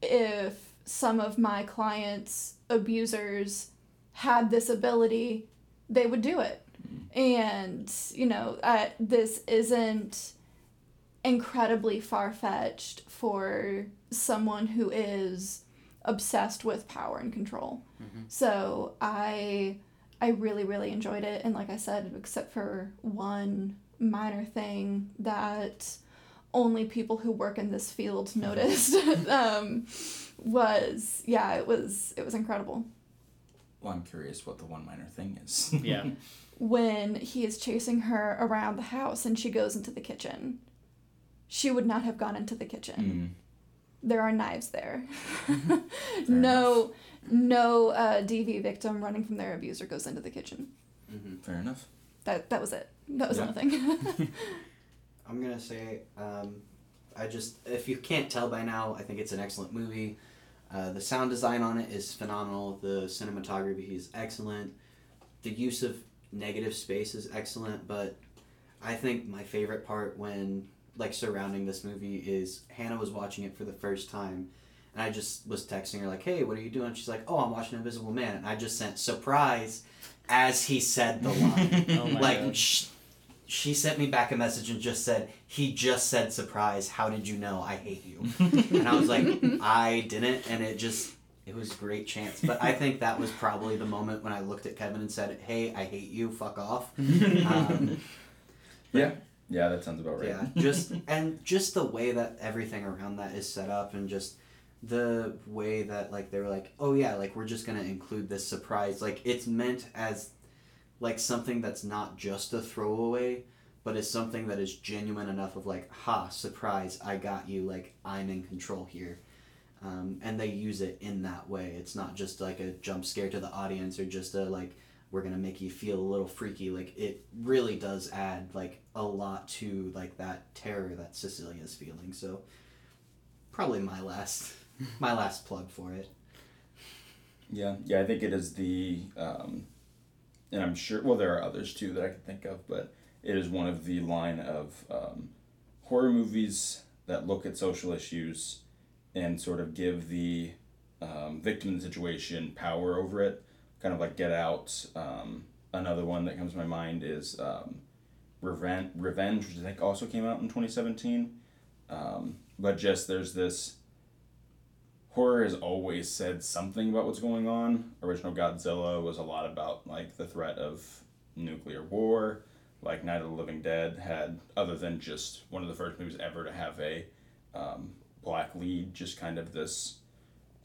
if some of my clients' abusers had this ability, they would do it. And, you know, uh, this isn't incredibly far-fetched for someone who is obsessed with power and control. Mm-hmm. So I I really, really enjoyed it. And like I said, except for one minor thing that only people who work in this field noticed, um, was, yeah, it was it was incredible. Well, I'm curious what the one minor thing is. Yeah. When he is chasing her around the house and she goes into the kitchen. She would not have gone into the kitchen. Mm. There are knives there. no enough. no uh, D V victim running from their abuser goes into the kitchen. Mm-hmm. Fair enough. That that was it. That was yeah. nothing. I'm going to say, um, I just, if you can't tell by now, I think it's an excellent movie. Uh, the sound design on it is phenomenal. The cinematography is excellent. The use of negative space is excellent, but I think my favorite part when, like, surrounding this movie is Hannah was watching it for the first time, and I just was texting her, like, hey, what are you doing? She's like, oh, I'm watching Invisible Man, and I just sent, surprise, as he said the line. oh my like, sh- she sent me back a message and just said, he just said, surprise, how did you know? I hate you. And I was like, I didn't, and it just, it was a great chance. But I think that was probably the moment when I looked at Kevin and said, hey, I hate you, fuck off. Um, yeah. Yeah, that sounds about right. Yeah, just and just the way that everything around that is set up, and just the way that, like, they were like, oh yeah, like, we're just gonna include this surprise. Like, it's meant as, like, something that's not just a throwaway, but is something that is genuine enough of, like, ha, surprise, I got you, like, I'm in control here. Um, and they use it in that way. It's not just, like, a jump scare to the audience or just a, like, we're gonna make you feel a little freaky. Like, it really does add, like, a lot to, like, that terror that Cecilia's feeling. So probably my last my last plug for it. Yeah, yeah, I think it is the um, and I'm sure, well, there are others too that I can think of, but it is one of the line of um, horror movies that look at social issues and sort of give the um, victim in the situation power over it. Kind of like Get Out. Um, another one that comes to my mind is um, Reven- Revenge, which I think also came out in twenty seventeen. Um, but just there's this... Horror has always said something about what's going on. Original Godzilla was a lot about, like, the threat of nuclear war. Like, Night of the Living Dead had, other than just one of the first movies ever to have a um, black lead, just kind of this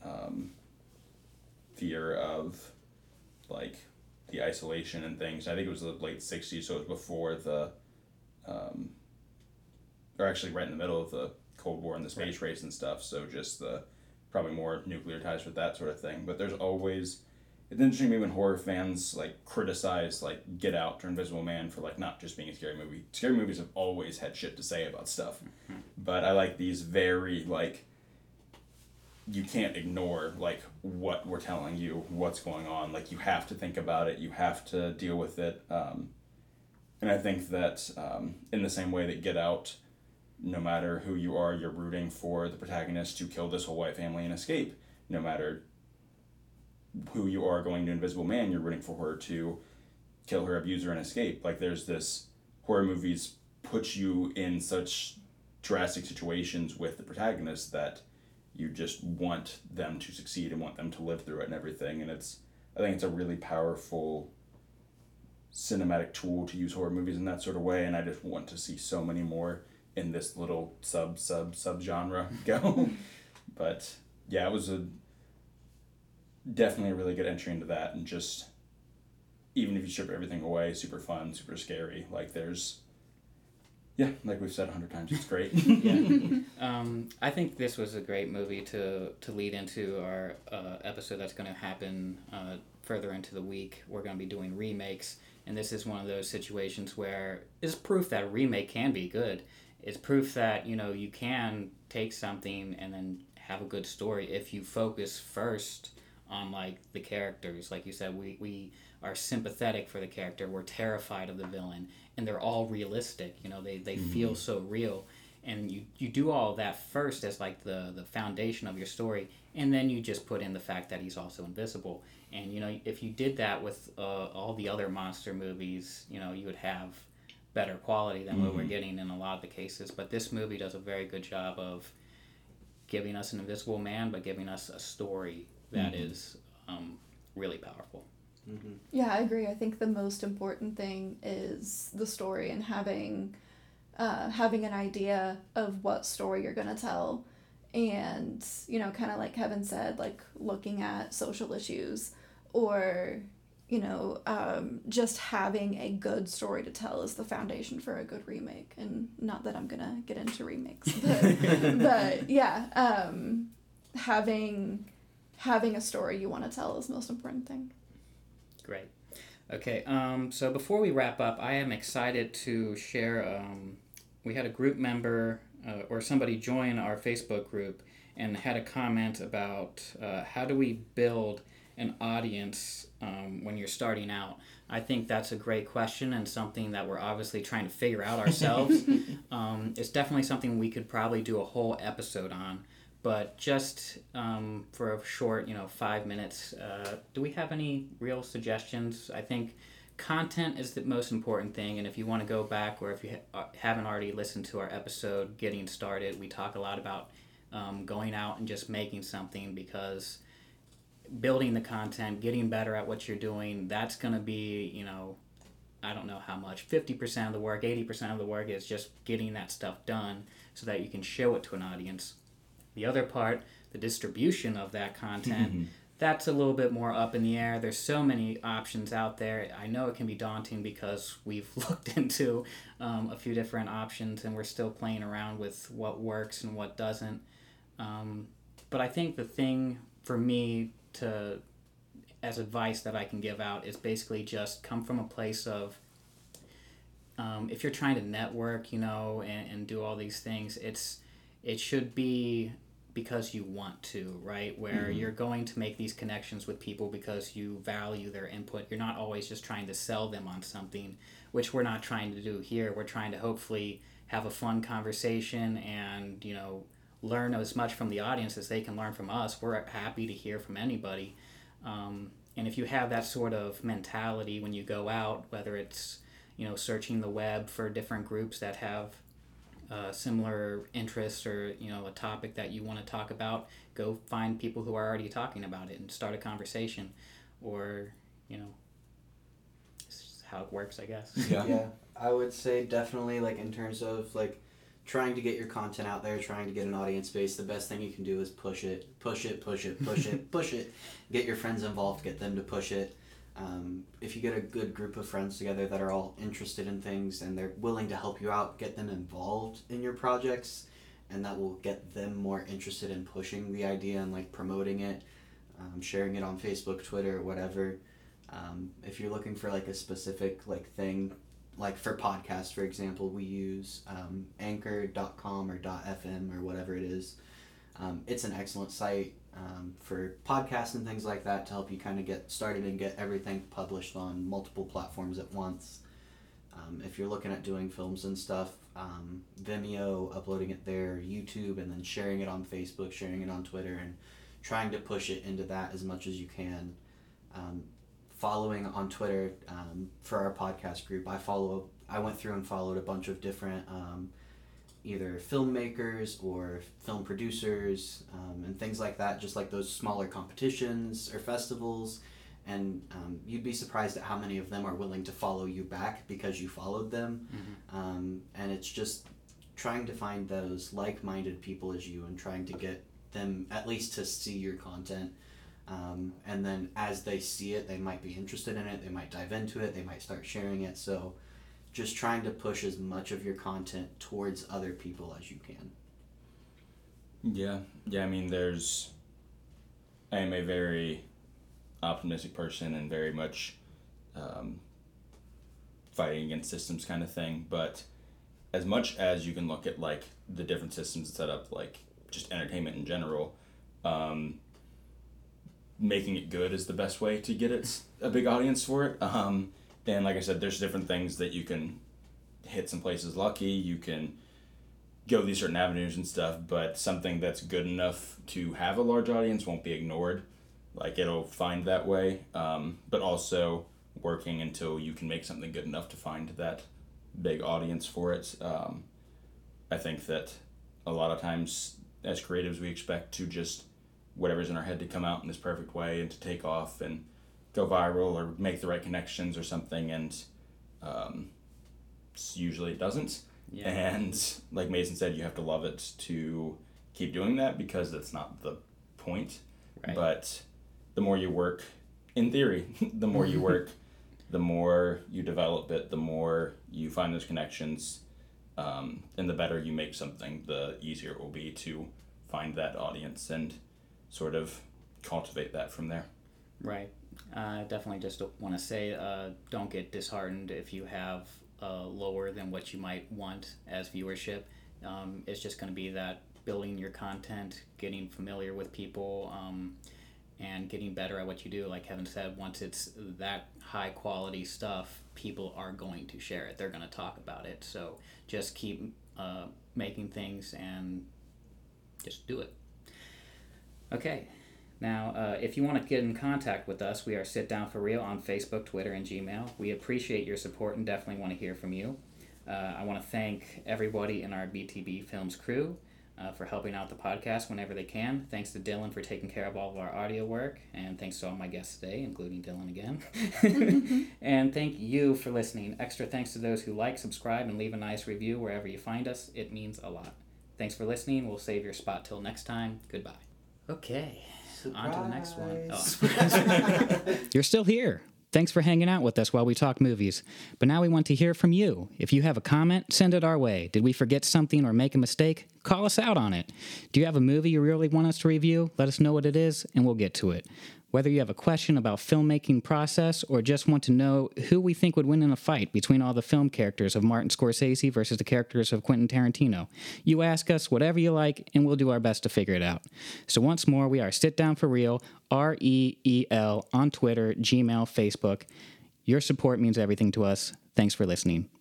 um, fear of... like, the isolation and things. I think it was the late sixties, so it was before the, um, or actually right in the middle of the Cold War and the space race and stuff, so just the, probably more nuclear ties with that sort of thing. But there's always, it's interesting to me when horror fans, like, criticize, like, Get Out or Invisible Man for, like, not just being a scary movie. Scary movies have always had shit to say about stuff. Mm-hmm. But I like these very, like, you can't ignore, like, what we're telling you, what's going on. Like, you have to think about it. You have to deal with it. Um, and I think that um, in the same way that Get Out, no matter who you are, you're rooting for the protagonist to kill this whole white family and escape. No matter who you are going to Invisible Man, you're rooting for her to kill her abuser and escape. Like, there's this, horror movies put you in such drastic situations with the protagonist that you just want them to succeed and want them to live through it and everything. And it's, I think it's a really powerful cinematic tool to use horror movies in that sort of way. And I just want to see so many more in this little sub, sub, sub genre go. But yeah, it was a definitely a really good entry into that. And just, even if you strip everything away, super fun, super scary. Like, there's, Yeah, like we've said a hundred times, it's great. Yeah. um, I think this was a great movie to to lead into our uh, episode that's going to happen uh, further into the week. We're going to be doing remakes, and this is one of those situations where it's proof that a remake can be good. It's proof that, you know, you can take something and then have a good story if you focus first on, like, the characters. Like you said, we, we are sympathetic for the character. We're terrified of the villain. And they're all realistic, you know, they, they mm-hmm. feel so real. And you, you do all that first as, like, the, the foundation of your story. And then you just put in the fact that he's also invisible. And, you know, if you did that with uh, all the other monster movies, you know, you would have better quality than mm-hmm. what we're getting in a lot of the cases. But this movie does a very good job of giving us an invisible man, but giving us a story that mm-hmm. is um, really powerful. Mm-hmm. Yeah, I agree. I think the most important thing is the story and having uh, having an idea of what story you're going to tell. And, you know, kind of like Kevin said, like looking at social issues or, you know, um, just having a good story to tell is the foundation for a good remake. And not that I'm going to get into remakes, but, but yeah, um, having... Having a story you want to tell is the most important thing. Great. Okay, um, so before we wrap up, I am excited to share, um, we had a group member uh, or somebody join our Facebook group and had a comment about uh, how do we build an audience um, when you're starting out. I think that's a great question and something that we're obviously trying to figure out ourselves. um, it's definitely something we could probably do a whole episode on. But just um, for a short, you know, five minutes, uh, do we have any real suggestions? I think content is the most important thing. And if you want to go back or if you ha- haven't already listened to our episode, Getting Started, we talk a lot about um, going out and just making something, because building the content, getting better at what you're doing, that's going to be, you know, I don't know how much, fifty percent of the work, eighty percent of the work is just getting that stuff done so that you can show it to an audience. The other part, the distribution of that content, that's a little bit more up in the air. There's so many options out there. I know it can be daunting because we've looked into um, a few different options and we're still playing around with what works and what doesn't. Um, but I think the thing for me to, as advice that I can give out is basically just come from a place of, um, if you're trying to network, you know, and, and do all these things, it's it should be because you want to, right? Where mm-hmm. you're going to make these connections with people because you value their input. You're not always just trying to sell them on something, which we're not trying to do here. We're trying to hopefully have a fun conversation and, you know, learn as much from the audience as they can learn from us. We're happy to hear from anybody. Um, and if you have that sort of mentality when you go out, whether it's, you know, searching the web for different groups that have Uh, similar interests or, you know, a topic that you want to talk about, go find people who are already talking about it and start a conversation. Or, you know, it's just how it works, I guess. Yeah. Yeah. I would say definitely, like, in terms of, like, trying to get your content out there, trying to get an audience base, the best thing you can do is push it, push it, push it, push it, push it. Get your friends involved, get them to push it. Um, if you get a good group of friends together that are all interested in things and they're willing to help you out, get them involved in your projects, and that will get them more interested in pushing the idea and, like, promoting it, um, sharing it on Facebook, Twitter, whatever. Um, if you're looking for, like, a specific, like, thing, like for podcasts, for example, we use um, anchor dot com or .fm or whatever it is. Um, it's an excellent site. Um, for podcasts and things like that to help you kind of get started and get everything published on multiple platforms at once. Um, if you're looking at doing films and stuff, um, Vimeo, uploading it there, YouTube, and then sharing it on Facebook, sharing it on Twitter, and trying to push it into that as much as you can. Um, following on Twitter um, for our podcast group, I follow. I went through and followed a bunch of different um, either filmmakers or film producers um, and things like that, just like those smaller competitions or festivals, and um, you'd be surprised at how many of them are willing to follow you back because you followed them. Mm-hmm. Um, and it's just trying to find those like-minded people as you and trying to get them at least to see your content, um, and then as they see it, they might be interested in it, they might dive into it, they might start sharing it. So just trying to push as much of your content towards other people as you can. Yeah. Yeah, I mean, there's... I am a very optimistic person and very much um, fighting against systems kind of thing, but as much as you can look at, like, the different systems set up, like, just entertainment in general, um, making it good is the best way to get it a big audience for it. Um, and like I said, there's different things that you can hit some places lucky, you can go these certain avenues and stuff, but something that's good enough to have a large audience won't be ignored. Like, it'll find that way, um, but also working until you can make something good enough to find that big audience for it. Um, I think that a lot of times as creatives, we expect to just whatever's in our head to come out in this perfect way and to take off and go viral or make the right connections or something, and um, usually it doesn't. Yeah. And like Mason said, you have to love it to keep doing that, because that's not the point. Right. But the more you work, in theory, the more you work, the more you develop it, the more you find those connections, um, and the better you make something, the easier it will be to find that audience and sort of cultivate that from there. Right. I uh, definitely just want to say, uh, don't get disheartened if you have uh, lower than what you might want as viewership. Um, it's just going to be that building your content, getting familiar with people, um, and getting better at what you do. Like Kevin said, once it's that high quality stuff, people are going to share it. They're going to talk about it. So just keep uh, making things and just do it. Okay. Now, uh, if you want to get in contact with us, we are Sit Down For Real on Facebook, Twitter, and Gmail. We appreciate your support and definitely want to hear from you. Uh, I want to thank everybody in our B T B Films crew uh, for helping out the podcast whenever they can. Thanks to Dylan for taking care of all of our audio work, and thanks to all my guests today, including Dylan again. And thank you for listening. Extra thanks to those who like, subscribe, and leave a nice review wherever you find us. It means a lot. Thanks for listening. We'll save your spot till next time. Goodbye. Okay. Surprise. On to the next one. Oh. You're still here. Thanks for hanging out with us while we talk movies. But now we want to hear from you. If you have a comment, send it our way. Did we forget something or make a mistake? Call us out on it. Do you have a movie you really want us to review? Let us know what it is, and we'll get to it. Whether you have a question about filmmaking process or just want to know who we think would win in a fight between all the film characters of Martin Scorsese versus the characters of Quentin Tarantino, you ask us whatever you like, and we'll do our best to figure it out. So once more, we are Sit Down For Real, R E E L, on Twitter, Gmail, Facebook. Your support means everything to us. Thanks for listening.